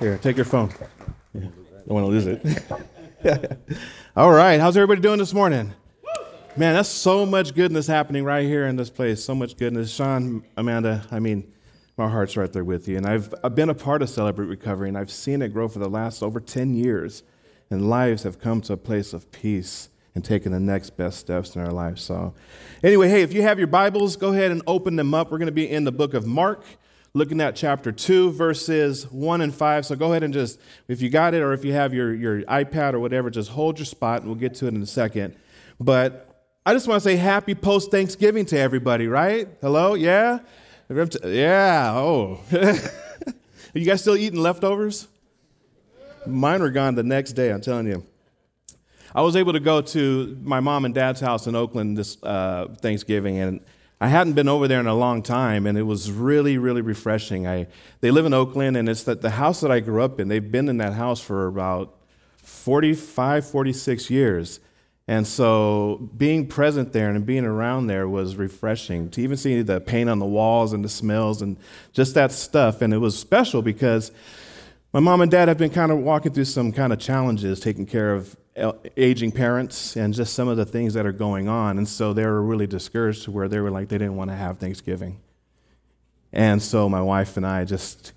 Here, take your phone. Yeah. Don't want to lose it. All right, how's everybody doing this morning? Man, that's so much goodness happening right here in this place. So much goodness. Sean, Amanda, I mean, my heart's right there with you. And I've been a part of Celebrate Recovery, and I've seen it grow for the last over 10 years. And lives have come to a place of peace and taken the next best steps in our lives. So anyway, hey, if you have your Bibles, go ahead and open them up. We're going to be in the book of Mark, looking at chapter 2, verses 1 and 5. So go ahead and just, if you got it or if you have your iPad or whatever, just hold your spot, and we'll get to it in a second. But I just want to say happy post-Thanksgiving to everybody, right? Hello? Yeah? Yeah. Oh. Are you guys still eating leftovers? Mine were gone the next day, I'm telling you. I was able to go to my mom and dad's house in Oakland this Thanksgiving, and I hadn't been over there in a long time, and it was really, really refreshing. They live in Oakland, and it's that the house that I grew up in. They've been in that house for about 45, 46 years. And so being present there and being around there was refreshing. To even see the paint on the walls and the smells and just that stuff. And it was special because my mom and dad have been kind of walking through some kind of challenges, taking care of aging parents and just some of the things that are going on. And so they were really discouraged to where they were like they didn't want to have Thanksgiving. And so my wife and I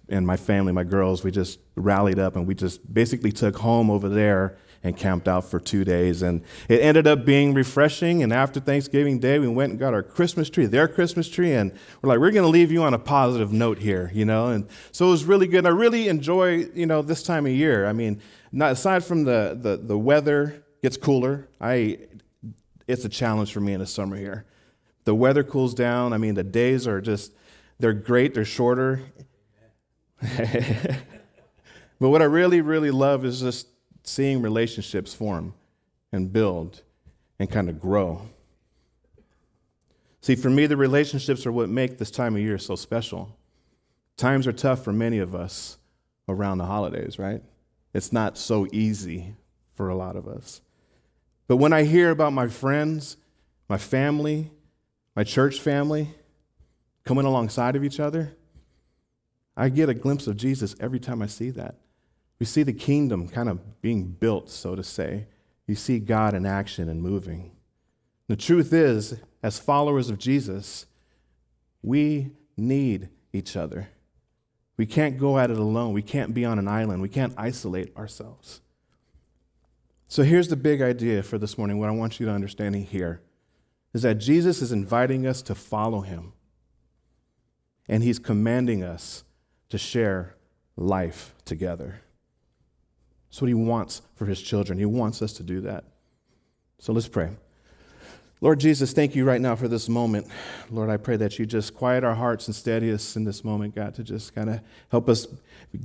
and my family, my girls, we just rallied up and we just basically took home over there and camped out for 2 days, and it ended up being refreshing. And after Thanksgiving Day, we went and got our Christmas tree, their Christmas tree, and we're like, we're going to leave you on a positive note here, you know. And so it was really good. I really enjoy, you know, this time of year. I mean, not aside from the weather gets cooler. It's a challenge for me in the summer here. The weather cools down. I mean, the days are just they're great. They're shorter. But what I really, really love is just seeing relationships form and build and kind of grow. See, for me, the relationships are what make this time of year so special. Times are tough for many of us around the holidays, right? It's not so easy for a lot of us. But when I hear about my friends, my family, my church family coming alongside of each other, I get a glimpse of Jesus every time I see that. We see the kingdom kind of being built, so to say. You see God in action and moving. The truth is, as followers of Jesus, we need each other. We can't go at it alone. We can't be on an island. We can't isolate ourselves. So here's the big idea for this morning. What I want you to understand here is that Jesus is inviting us to follow him. And he's commanding us to share life together. That's what he wants for his children. He wants us to do that. So let's pray. Lord Jesus, thank you right now for this moment. Lord, I pray that you just quiet our hearts and steady us in this moment, God, to just kind of help us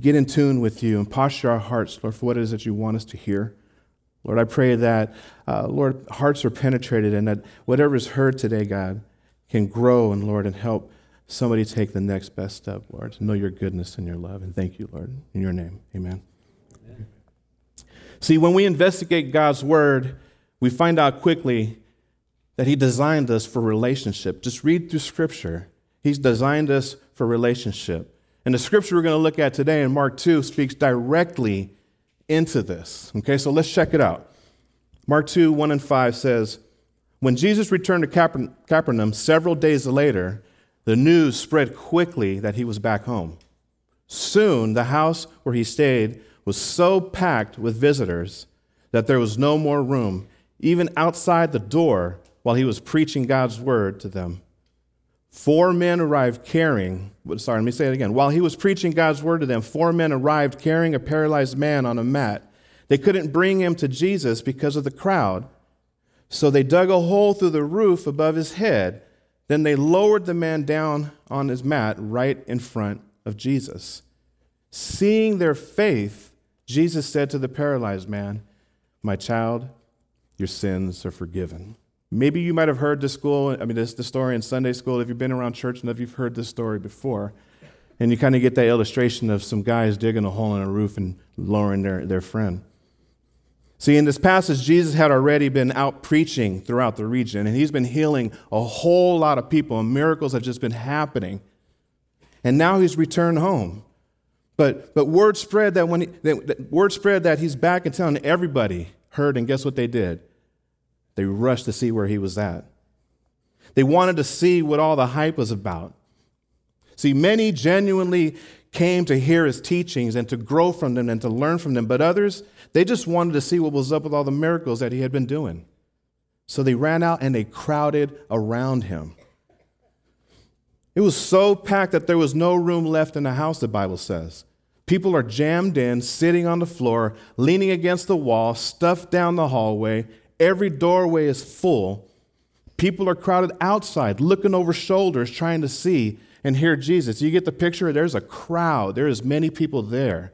get in tune with you and posture our hearts, Lord, for what it is that you want us to hear. Lord, I pray that, Lord, hearts are penetrated and that whatever is heard today, God, can grow and, Lord, and help somebody take the next best step, Lord, to know your goodness and your love. And thank you, Lord, in your name. Amen. Amen. See, when we investigate God's word, we find out quickly that he designed us for relationship. Just read through scripture. He's designed us for relationship. And the scripture we're going to look at today in Mark 2 speaks directly into this. Okay, so let's check it out. Mark 2, 1 and 5 says, when Jesus returned to Capernaum several days later, the news spread quickly that he was back home. Soon, the house where he stayed was so packed with visitors that there was no more room, even outside the door, while he was preaching God's word to them. While he was preaching God's word to them, 4 men arrived carrying a paralyzed man on a mat. They couldn't bring him to Jesus because of the crowd, so they dug a hole through the roof above his head. Then they lowered the man down on his mat right in front of Jesus. Seeing their faith, Jesus said to the paralyzed man, "My child, your sins are forgiven." Maybe you might have heard this story in Sunday school. If you've been around church enough, you've heard this story before. And you kind of get that illustration of some guys digging a hole in a roof and lowering their friend. See, in this passage, Jesus had already been out preaching throughout the region, and he's been healing a whole lot of people, and miracles have just been happening. And now he's returned home. But word spread that he's back in town. Everybody heard, and guess what they did? They rushed to see where he was at. They wanted to see what all the hype was about. See, many genuinely came to hear his teachings and to grow from them and to learn from them, but others, they just wanted to see what was up with all the miracles that he had been doing. So they ran out and they crowded around him. It was so packed that there was no room left in the house, the Bible says. People are jammed in, sitting on the floor, leaning against the wall, stuffed down the hallway. Every doorway is full. People are crowded outside, looking over shoulders, trying to see and hear Jesus. You get the picture? There's a crowd. There is many people there.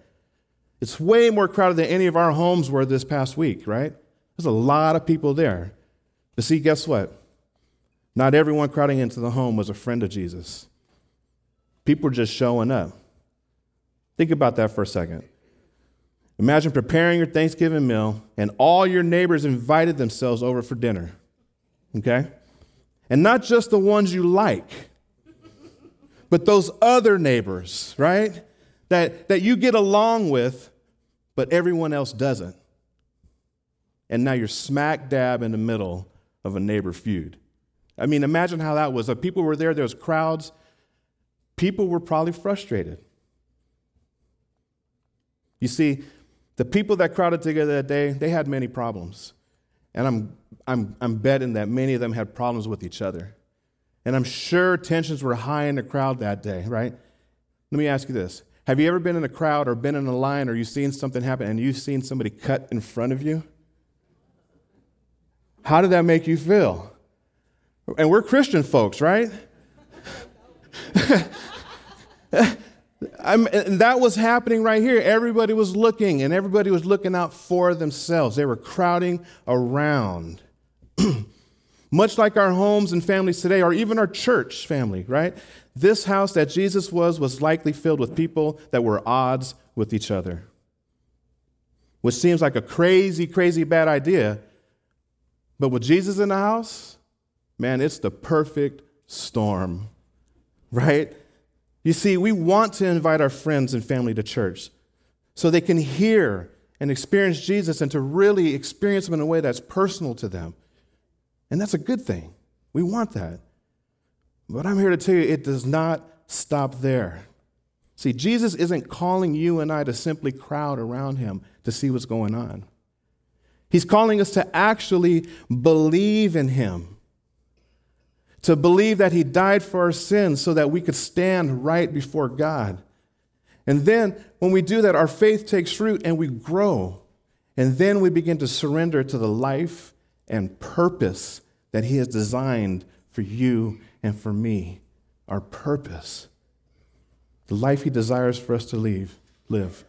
It's way more crowded than any of our homes were this past week, right? There's a lot of people there. But see, guess what? Not everyone crowding into the home was a friend of Jesus. People were just showing up. Think about that for a second. Imagine preparing your Thanksgiving meal and all your neighbors invited themselves over for dinner, okay? And not just the ones you like, but those other neighbors, right? That you get along with, but everyone else doesn't. And now you're smack dab in the middle of a neighbor feud. I mean, imagine how that was. If people were there, there was crowds. People were probably frustrated. You see, the people that crowded together that day, they had many problems. And I'm betting that many of them had problems with each other. And I'm sure tensions were high in the crowd that day, right? Let me ask you this. Have you ever been in a crowd or been in a line or you've seen something happen and you've seen somebody cut in front of you? How did that make you feel? And we're Christian folks, right? And that was happening right here. Everybody was looking, and everybody was looking out for themselves. They were crowding around. Much like our homes and families today, or even our church family, right? This house that Jesus was likely filled with people that were at odds with each other, which seems like a crazy, crazy bad idea. But with Jesus in the house, man, it's the perfect storm, right? You see, we want to invite our friends and family to church so they can hear and experience Jesus and to really experience him in a way that's personal to them. And that's a good thing. We want that. But I'm here to tell you, it does not stop there. See, Jesus isn't calling you and I to simply crowd around him to see what's going on. He's calling us to actually believe in him, to believe that he died for our sins so that we could stand right before God. And then when we do that, our faith takes root and we grow. And then we begin to surrender to the life and purpose that he has designed for you and for me. Our purpose. The life he desires for us to live.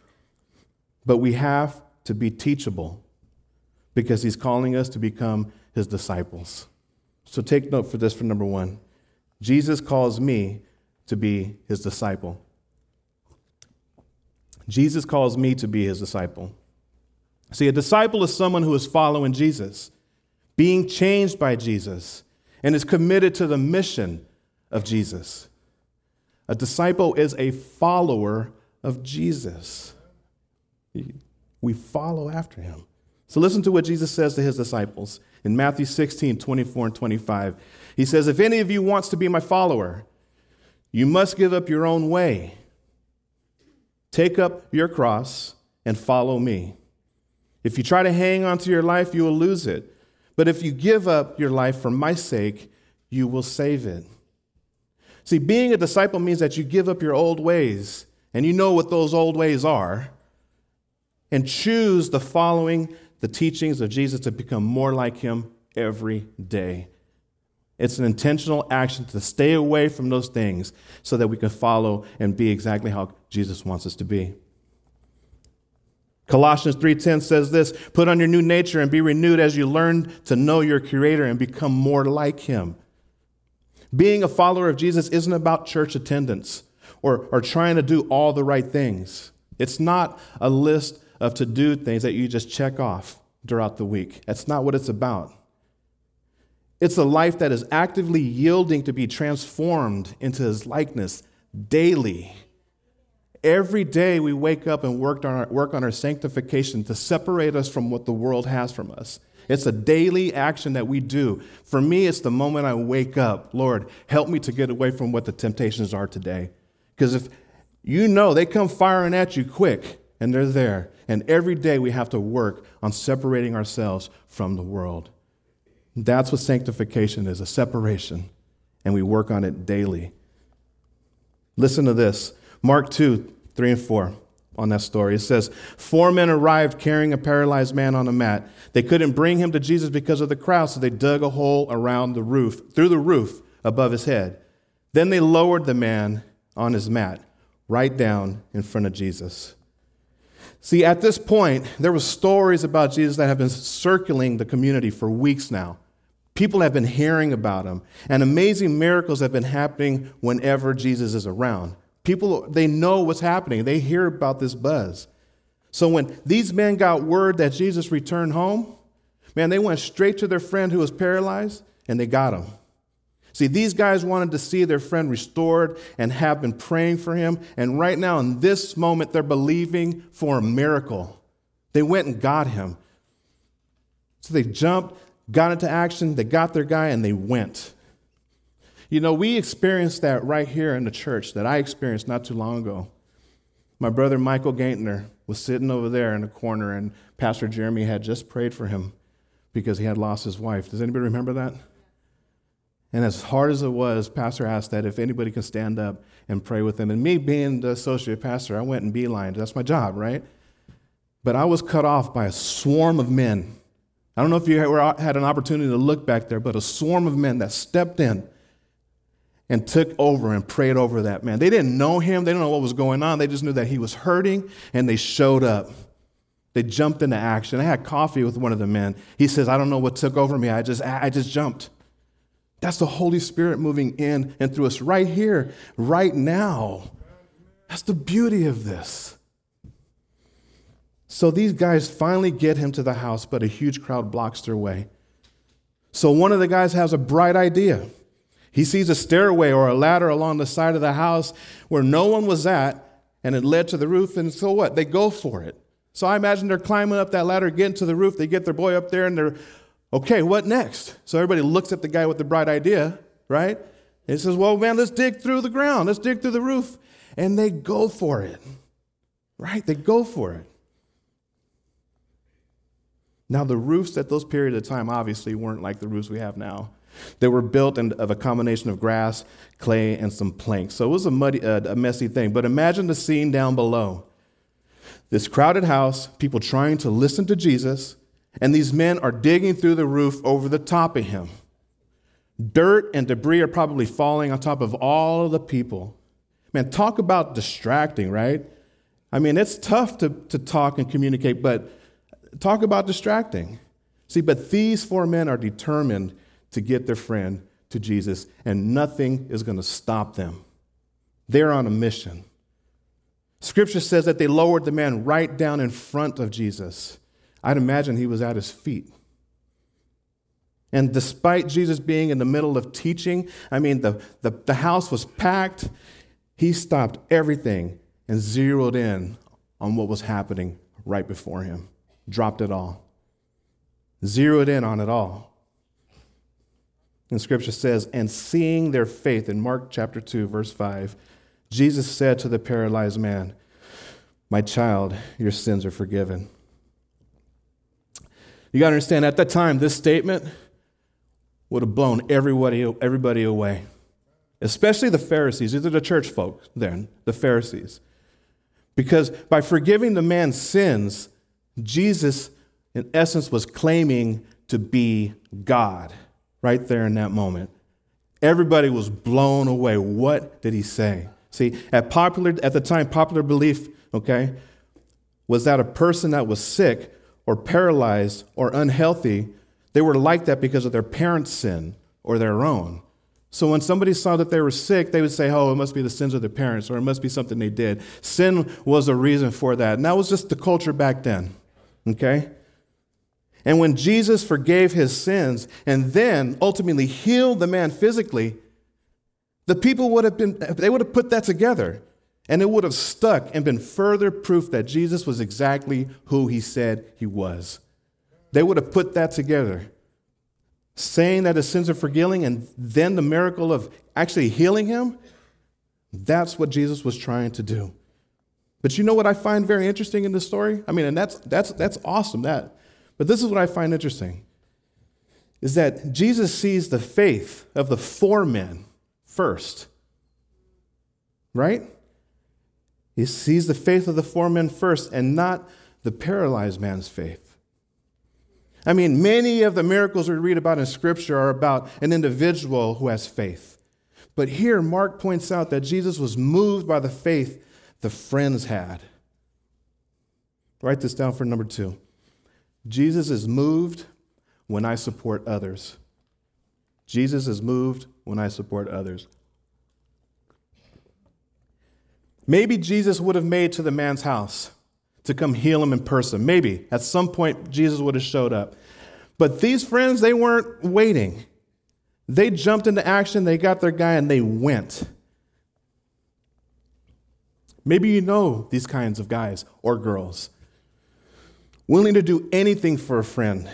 But we have to be teachable because he's calling us to become his disciples. So take note for this for number one. Jesus calls me to be his disciple. Jesus calls me to be his disciple. See, a disciple is someone who is following Jesus, being changed by Jesus, and is committed to the mission of Jesus. A disciple is a follower of Jesus. We follow after him. So listen to what Jesus says to his disciples in Matthew 16:24-25. He says, if any of you wants to be my follower, you must give up your own way. Take up your cross and follow me. If you try to hang on to your life, you will lose it. But if you give up your life for my sake, you will save it. See, being a disciple means that you give up your old ways, and you know what those old ways are, and choose the following the teachings of Jesus to become more like him every day. It's an intentional action to stay away from those things so that we can follow and be exactly how Jesus wants us to be. Colossians 3:10 says this, put on your new nature and be renewed as you learn to know your Creator and become more like him. Being a follower of Jesus isn't about church attendance or trying to do all the right things. It's not a list of to-do things that you just check off throughout the week. That's not what it's about. It's a life that is actively yielding to be transformed into his likeness daily. Every day we wake up and work on our sanctification to separate us from what the world has from us. It's a daily action that we do. For me, it's the moment I wake up. Lord, help me to get away from what the temptations are today. Because if you know, they come firing at you quick, and they're there. And every day we have to work on separating ourselves from the world. That's what sanctification is, a separation. And we work on it daily. Listen to this. Mark 2:3-4 on that story. It says, 4 men arrived carrying a paralyzed man on a mat. They couldn't bring him to Jesus because of the crowd, so they dug a hole around the roof, through the roof above his head. Then they lowered the man on his mat right down in front of Jesus. See, at this point, there were stories about Jesus that have been circulating the community for weeks now. People have been hearing about him, and amazing miracles have been happening whenever Jesus is around. People, they know what's happening. They hear about this buzz. So when these men got word that Jesus returned home, man, they went straight to their friend who was paralyzed, and they got him. See, these guys wanted to see their friend restored and have been praying for him. And right now, in this moment, they're believing for a miracle. They went and got him. So they jumped, got into action, they got their guy, and they went. You know, we experienced that right here in the church that I experienced not too long ago. My brother Michael Gaintner was sitting over there in the corner, and Pastor Jeremy had just prayed for him because he had lost his wife. Does anybody remember that? And as hard as it was, Pastor asked that if anybody could stand up and pray with him. And me being the associate pastor, I went and beelined. That's my job, right? But I was cut off by a swarm of men. I don't know if you had an opportunity to look back there, but a swarm of men that stepped in and took over and prayed over that man. They didn't know him. They didn't know what was going on. They just knew that he was hurting, and they showed up. They jumped into action. I had coffee with one of the men. He says, I don't know what took over me. I just jumped. That's the Holy Spirit moving in and through us right here, right now. That's the beauty of this. So these guys finally get him to the house, but a huge crowd blocks their way. So one of the guys has a bright idea. He sees a stairway or a ladder along the side of the house where no one was at, and it led to the roof, and so what? They go for it. So I imagine they're climbing up that ladder, getting to the roof. They get their boy up there, and they're, okay, what next? So everybody looks at the guy with the bright idea, right? And he says, well, man, let's dig through the ground. Let's dig through the roof. And they go for it, right? They go for it. Now, the roofs at those periods of time obviously weren't like the roofs we have now. They were built of a combination of grass, clay, and some planks. So it was a messy thing. But imagine the scene down below. This crowded house, people trying to listen to Jesus, and these men are digging through the roof over the top of him. Dirt and debris are probably falling on top of all of the people. Man, talk about distracting, right? I mean, it's tough to talk and communicate, but talk about distracting. See, but these 4 men are determined to get their friend to Jesus, and nothing is going to stop them. They're on a mission. Scripture says that they lowered the man right down in front of Jesus. I'd imagine he was at his feet. And despite Jesus being in the middle of teaching, I mean, the house was packed, he stopped everything and zeroed in on what was happening right before him. Dropped it all. Zeroed in on it all. And Scripture says, and seeing their faith, in Mark chapter 2, verse 5, Jesus said to the paralyzed man, my child, your sins are forgiven. You got to understand, at that time, this statement would have blown everybody away, especially the Pharisees. These are the church folk then, the Pharisees. Because by forgiving the man's sins, Jesus, in essence, was claiming to be God right there in that moment. Everybody was blown away. What did he say? See, at the time, popular belief, okay, was that a person that was sick or paralyzed or unhealthy, they were like that because of their parents' sin or their own. So when somebody saw that they were sick, they would say, oh, it must be the sins of their parents, or it must be something they did. Sin was a reason for that. And that was just the culture back then, okay? And when Jesus forgave his sins and then ultimately healed the man physically, the people would have put that together. And it would have stuck and been further proof that Jesus was exactly who he said he was. They would have put that together, saying that his sins are forgiven and then the miracle of actually healing him. That's what Jesus was trying to do. But you know what I find very interesting in this story? I mean, and that's awesome, that. But this is what I find interesting, is that Jesus sees the faith of the four men first, right? He sees the faith of the four men first and not the paralyzed man's faith. I mean, many of the miracles we read about in Scripture are about an individual who has faith. But here, Mark points out that Jesus was moved by the faith the friends had. Write this down for number 2. Jesus is moved when I support others. Jesus is moved when I support others. Maybe Jesus would have made to the man's house to come heal him in person. Maybe at some point Jesus would have showed up. But these friends, they weren't waiting. They jumped into action, they got their guy, and they went. Maybe you know these kinds of guys or girls, willing to do anything for a friend,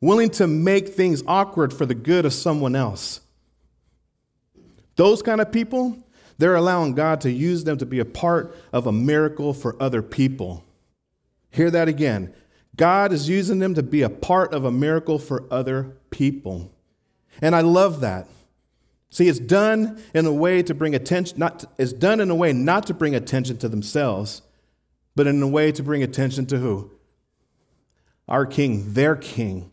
willing to make things awkward for the good of someone else. Those kind of people, they're allowing God to use them to be a part of a miracle for other people. Hear that again. God is using them to be a part of a miracle for other people. And I love that. See, it's done in a way to bring attention, it's done in a way not to bring attention to themselves, but in a way to bring attention to who? Our King, their King.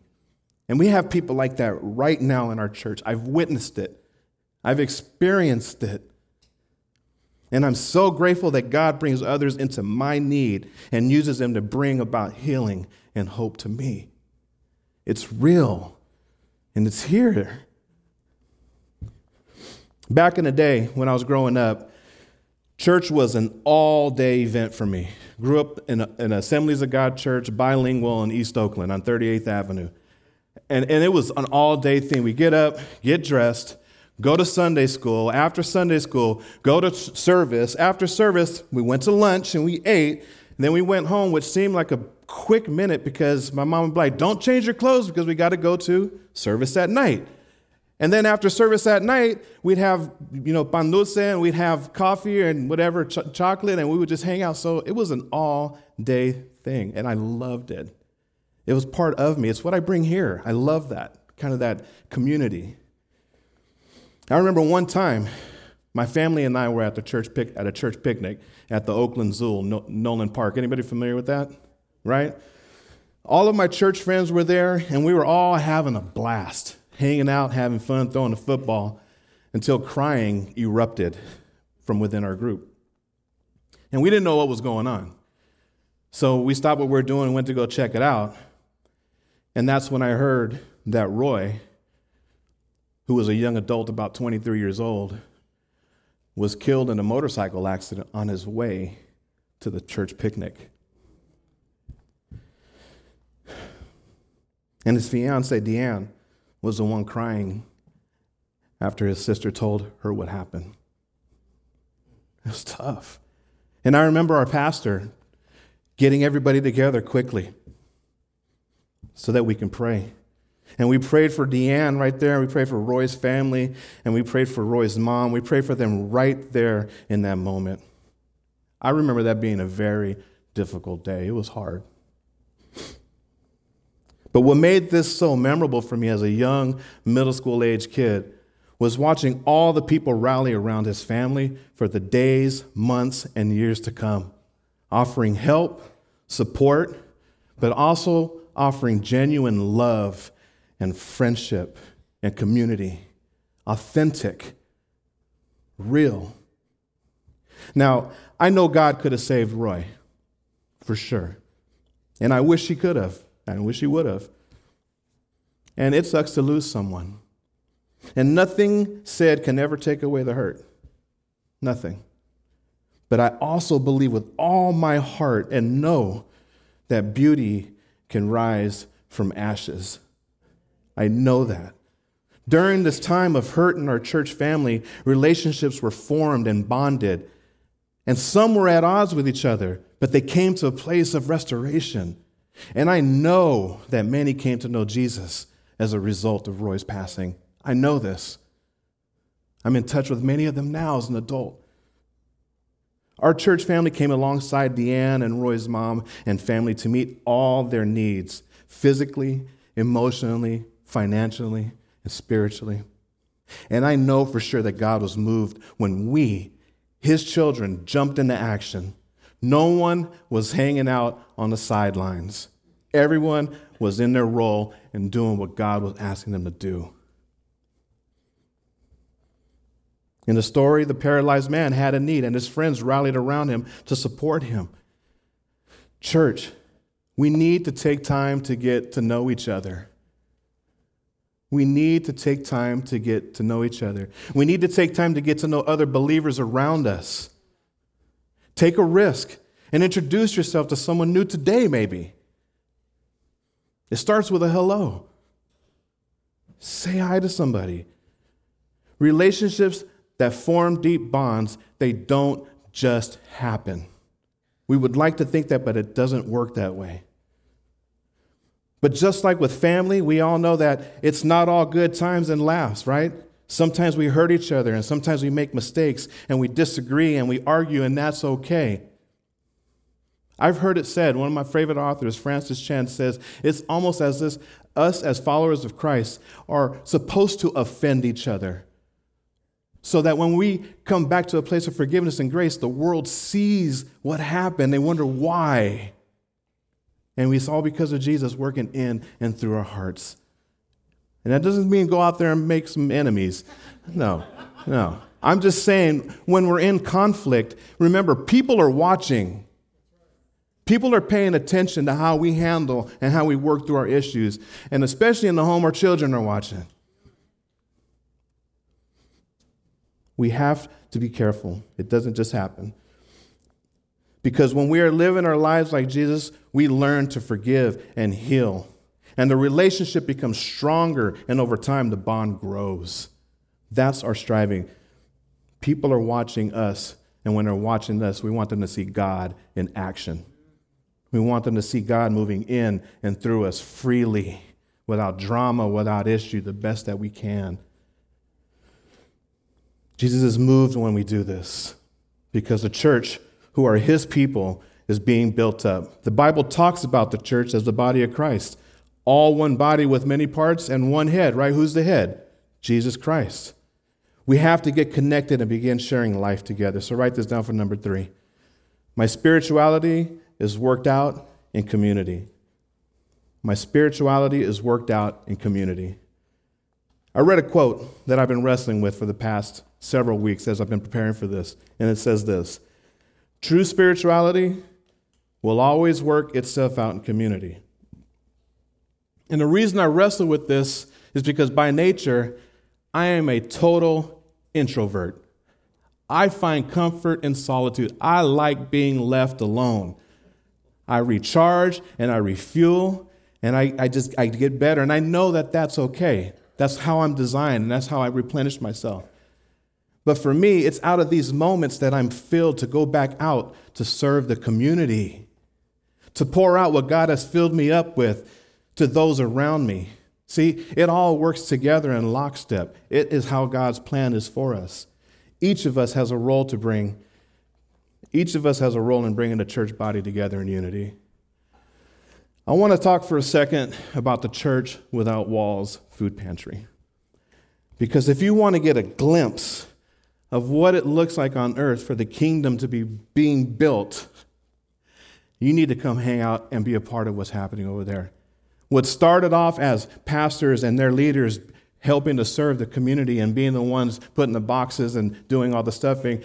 And we have people like that right now in our church. I've witnessed it. I've experienced it. And I'm so grateful that God brings others into my need and uses them to bring about healing and hope to me. It's real, and it's here. Back in the day when I was growing up, church was an all-day event for me. Grew up in an Assemblies of God church, bilingual in East Oakland on 38th Avenue. And it was an all-day thing. We get up, get dressed, go to Sunday school. After Sunday school, go to service. After service, we went to lunch and we ate. And then we went home, which seemed like a quick minute because my mom would be like, don't change your clothes because we got to go to service at night. And then after service at night, we'd have, pan dulce and we'd have coffee and whatever, chocolate, and we would just hang out. So it was an all-day thing, and I loved it. It was part of me. It's what I bring here. I love that, kind of that community. I remember one time, my family and I were at a church picnic at the Oakland Zoo, Nolan Park. Anybody familiar with that? Right? All of my church friends were there, and we were all having a blast, hanging out, having fun, throwing the football, until crying erupted from within our group. And we didn't know what was going on. So we stopped what we were doing and went to go check it out. And that's when I heard that Roy, who was a young adult, about 23 years old, was killed in a motorcycle accident on his way to the church picnic. And his fiancée, Deanne, was the one crying after his sister told her what happened. It was tough. And I remember our pastor getting everybody together quickly so that we can pray. And we prayed for Deanne right there. We prayed for Roy's family. And we prayed for Roy's mom. We prayed for them right there in that moment. I remember that being a very difficult day. It was hard. But what made this so memorable for me as a young, middle school-aged kid was watching all the people rally around his family for the days, months, and years to come, offering help, support, but also offering genuine love and friendship, and community, authentic, real. Now, I know God could have saved Roy, for sure. And I wish he could have. I wish he would have. And it sucks to lose someone. And nothing said can ever take away the hurt. Nothing. But I also believe with all my heart and know that beauty can rise from ashes. I know that. During this time of hurt in our church family, relationships were formed and bonded, And some were at odds with each other, but they came to a place of restoration. And I know that many came to know Jesus as a result of Roy's passing. I know this. I'm in touch with many of them now as an adult. Our church family came alongside Deanne and Roy's mom and family to meet all their needs, physically, emotionally, financially, and spiritually. And I know for sure that God was moved when we, his children, jumped into action. No one was hanging out on the sidelines. Everyone was in their role and doing what God was asking them to do. In the story, the paralyzed man had a need, and his friends rallied around him to support him. Church, we need to take time to get to know each other. We need to take time to get to know each other. We need to take time to get to know other believers around us. Take a risk and introduce yourself to someone new today, maybe. It starts with a hello. Say hi to somebody. Relationships that form deep bonds, they don't just happen. We would like to think that, but it doesn't work that way. But just like with family, we all know that it's not all good times and laughs, right? Sometimes we hurt each other, and sometimes we make mistakes, and we disagree, and we argue, and that's okay. I've heard it said, one of my favorite authors, Francis Chan, says, it's almost as if us as followers of Christ are supposed to offend each other, so that when we come back to a place of forgiveness and grace, the world sees what happened. They wonder why. And it's all because of Jesus working in and through our hearts. And that doesn't mean go out there and make some enemies. No. I'm just saying, when we're in conflict, remember, people are watching. People are paying attention to how we handle and how we work through our issues. And especially in the home, our children are watching. We have to be careful. It doesn't just happen. Because when we are living our lives like Jesus, we learn to forgive and heal. And the relationship becomes stronger, and over time, the bond grows. That's our striving. People are watching us, and when they're watching us, we want them to see God in action. We want them to see God moving in and through us freely, without drama, without issue, the best that we can. Jesus is moved when we do this, because the church, who are his people, is being built up. The Bible talks about the church as the body of Christ. All one body with many parts and one head, right? Who's the head? Jesus Christ. We have to get connected and begin sharing life together. So write this down for number 3. My spirituality is worked out in community. My spirituality is worked out in community. I read a quote that I've been wrestling with for the past several weeks as I've been preparing for this, and it says this: true spirituality will always work itself out in community. And the reason I wrestle with this is because by nature, I am a total introvert. I find comfort in solitude. I like being left alone. I recharge and I refuel, and I get better. And I know that that's okay. That's how I'm designed, and that's how I replenish myself. But for me, it's out of these moments that I'm filled to go back out to serve the community, to pour out what God has filled me up with to those around me. See, it all works together in lockstep. It is how God's plan is for us. Each of us has a role to bring. Each of us has a role in bringing the church body together in unity. I want to talk for a second about the Church Without Walls Food Pantry. Because if you want to get a glimpse of what it looks like on earth for the kingdom to be being built, you need to come hang out and be a part of what's happening over there. What started off as pastors and their leaders helping to serve the community and being the ones putting the boxes and doing all the stuffing,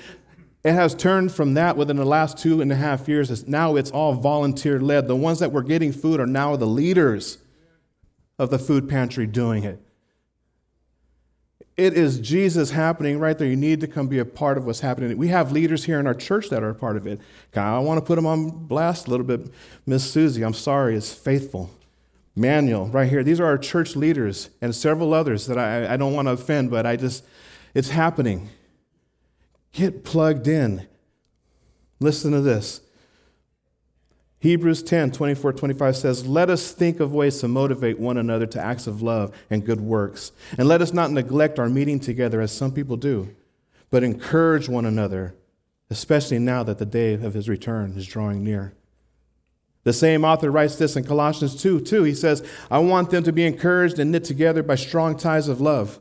it has turned from that within the last 2.5 years. Now it's all volunteer-led. The ones that were getting food are now the leaders of the food pantry doing it. It is Jesus happening right there. You need to come be a part of what's happening. We have leaders here in our church that are a part of it. God, I want to put them on blast a little bit. Miss Susie, I'm sorry, is faithful. Manuel, right here. These are our church leaders and several others that I don't want to offend, but it's happening. Get plugged in. Listen to this. Hebrews 10, 24, 25 says, "Let us think of ways to motivate one another to acts of love and good works. And let us not neglect our meeting together as some people do, but encourage one another, especially now that the day of his return is drawing near." The same author writes this in Colossians 2, 2. He says, "I want them to be encouraged and knit together by strong ties of love.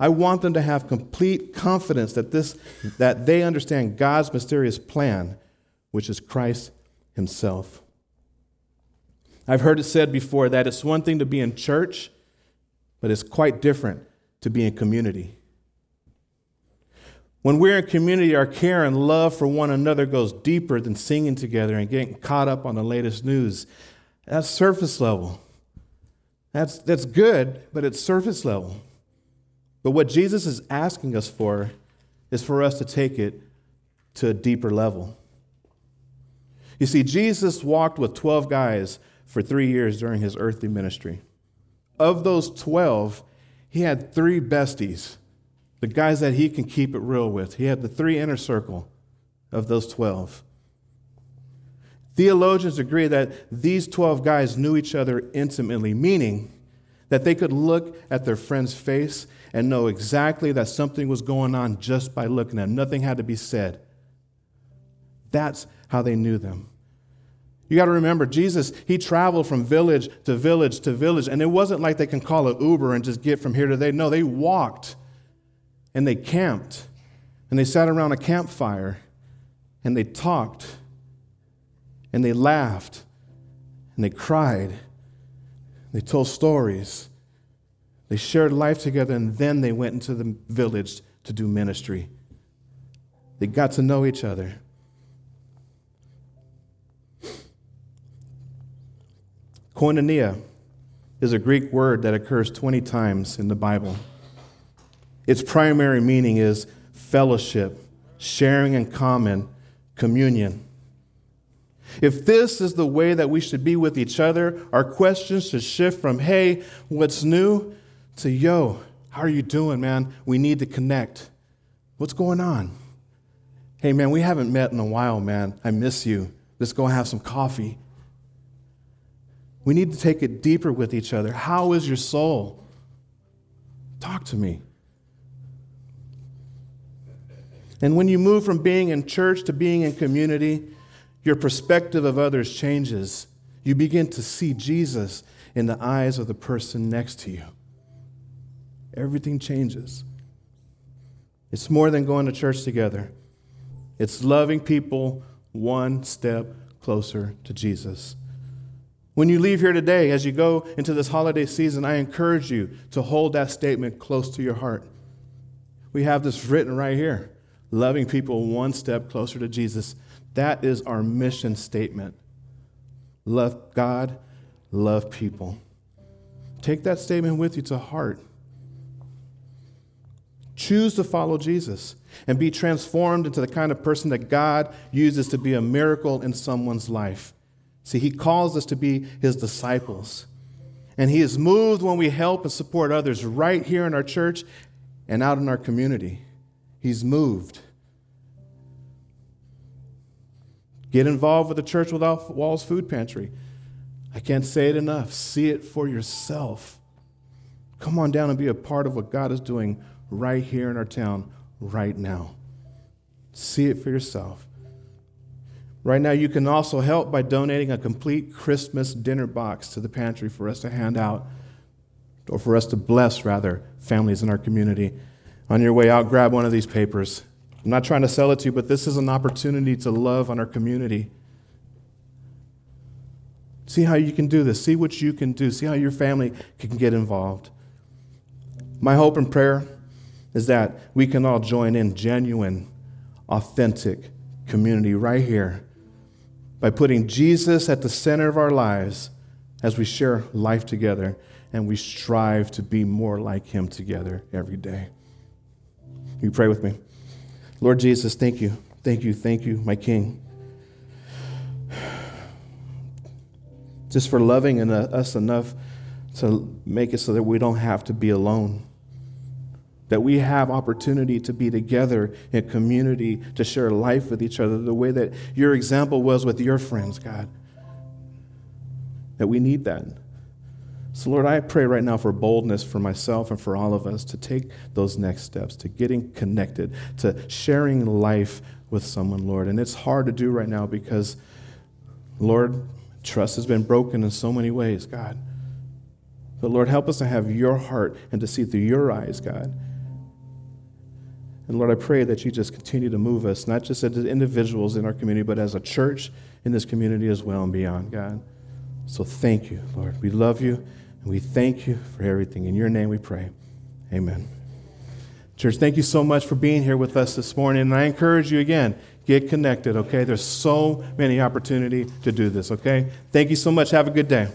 I want them to have complete confidence that they understand God's mysterious plan, which is Christ himself." I've heard it said before that it's one thing to be in church, but it's quite different to be in community. When we're in community, our care and love for one another goes deeper than singing together and getting caught up on the latest news. That's surface level. That's good, but it's surface level. But what Jesus is asking us for is for us to take it to a deeper level. You see, Jesus walked with 12 guys for 3 years during his earthly ministry. Of those 12, he had 3 besties. The guys that he can keep it real with. He had the 3 inner circle of those 12. Theologians agree that these 12 guys knew each other intimately, meaning that they could look at their friend's face and know exactly that something was going on just by looking at them. Nothing had to be said. That's how they knew them. You got to remember, Jesus, he traveled from village to village to village, and it wasn't like they can call an Uber and just get from here to there. No, they walked. And they camped, and they sat around a campfire, and they talked, and they laughed, and they cried, and they told stories. They shared life together, and then they went into the village to do ministry. They got to know each other. Koinonia is a Greek word that occurs 20 times in the Bible. Its primary meaning is fellowship, sharing in common, communion. If this is the way that we should be with each other, our questions should shift from, "Hey, what's new?" to, "Yo, how are you doing, man? We need to connect. What's going on? Hey, man, we haven't met in a while, man. I miss you. Let's go have some coffee." We need to take it deeper with each other. How is your soul? Talk to me. And when you move from being in church to being in community, your perspective of others changes. You begin to see Jesus in the eyes of the person next to you. Everything changes. It's more than going to church together. It's loving people one step closer to Jesus. When you leave here today, as you go into this holiday season, I encourage you to hold that statement close to your heart. We have this written right here. Loving people one step closer to Jesus. That is our mission statement. Love God, love people. Take that statement with you to heart. Choose to follow Jesus and be transformed into the kind of person that God uses to be a miracle in someone's life. See, he calls us to be his disciples. And he is moved when we help and support others right here in our church and out in our community. He's moved. Get involved with the Church Without Walls Food Pantry. I can't say it enough. See it for yourself. Come on down and be a part of what God is doing right here in our town right now. See it for yourself. Right now, you can also help by donating a complete Christmas dinner box to the pantry for us to hand out, or for us to bless, rather, families in our community. On your way out, grab one of these papers. I'm not trying to sell it to you, but this is an opportunity to love on our community. See how you can do this. See what you can do. See how your family can get involved. My hope and prayer is that we can all join in genuine, authentic community right here by putting Jesus at the center of our lives as we share life together and we strive to be more like him together every day. You pray with me. Lord Jesus, thank you. Thank you. Thank you, my King. Just for loving us enough to make it so that we don't have to be alone. that we have opportunity to be together in community, to share life with each other, the way that your example was with your friends, God, that we need that. So, Lord, I pray right now for boldness for myself and for all of us to take those next steps, to getting connected, to sharing life with someone, Lord. And it's hard to do right now because, Lord, trust has been broken in so many ways, God. But, Lord, help us to have your heart and to see through your eyes, God. And, Lord, I pray that you just continue to move us, not just as individuals in our community, but as a church in this community as well and beyond, God. So thank you, Lord. We love you. And we thank you for everything. In your name we pray. Amen. Church, thank you so much for being here with us this morning. And I encourage you again, get connected, okay? There's so many opportunity to do this, okay? Thank you so much. Have a good day.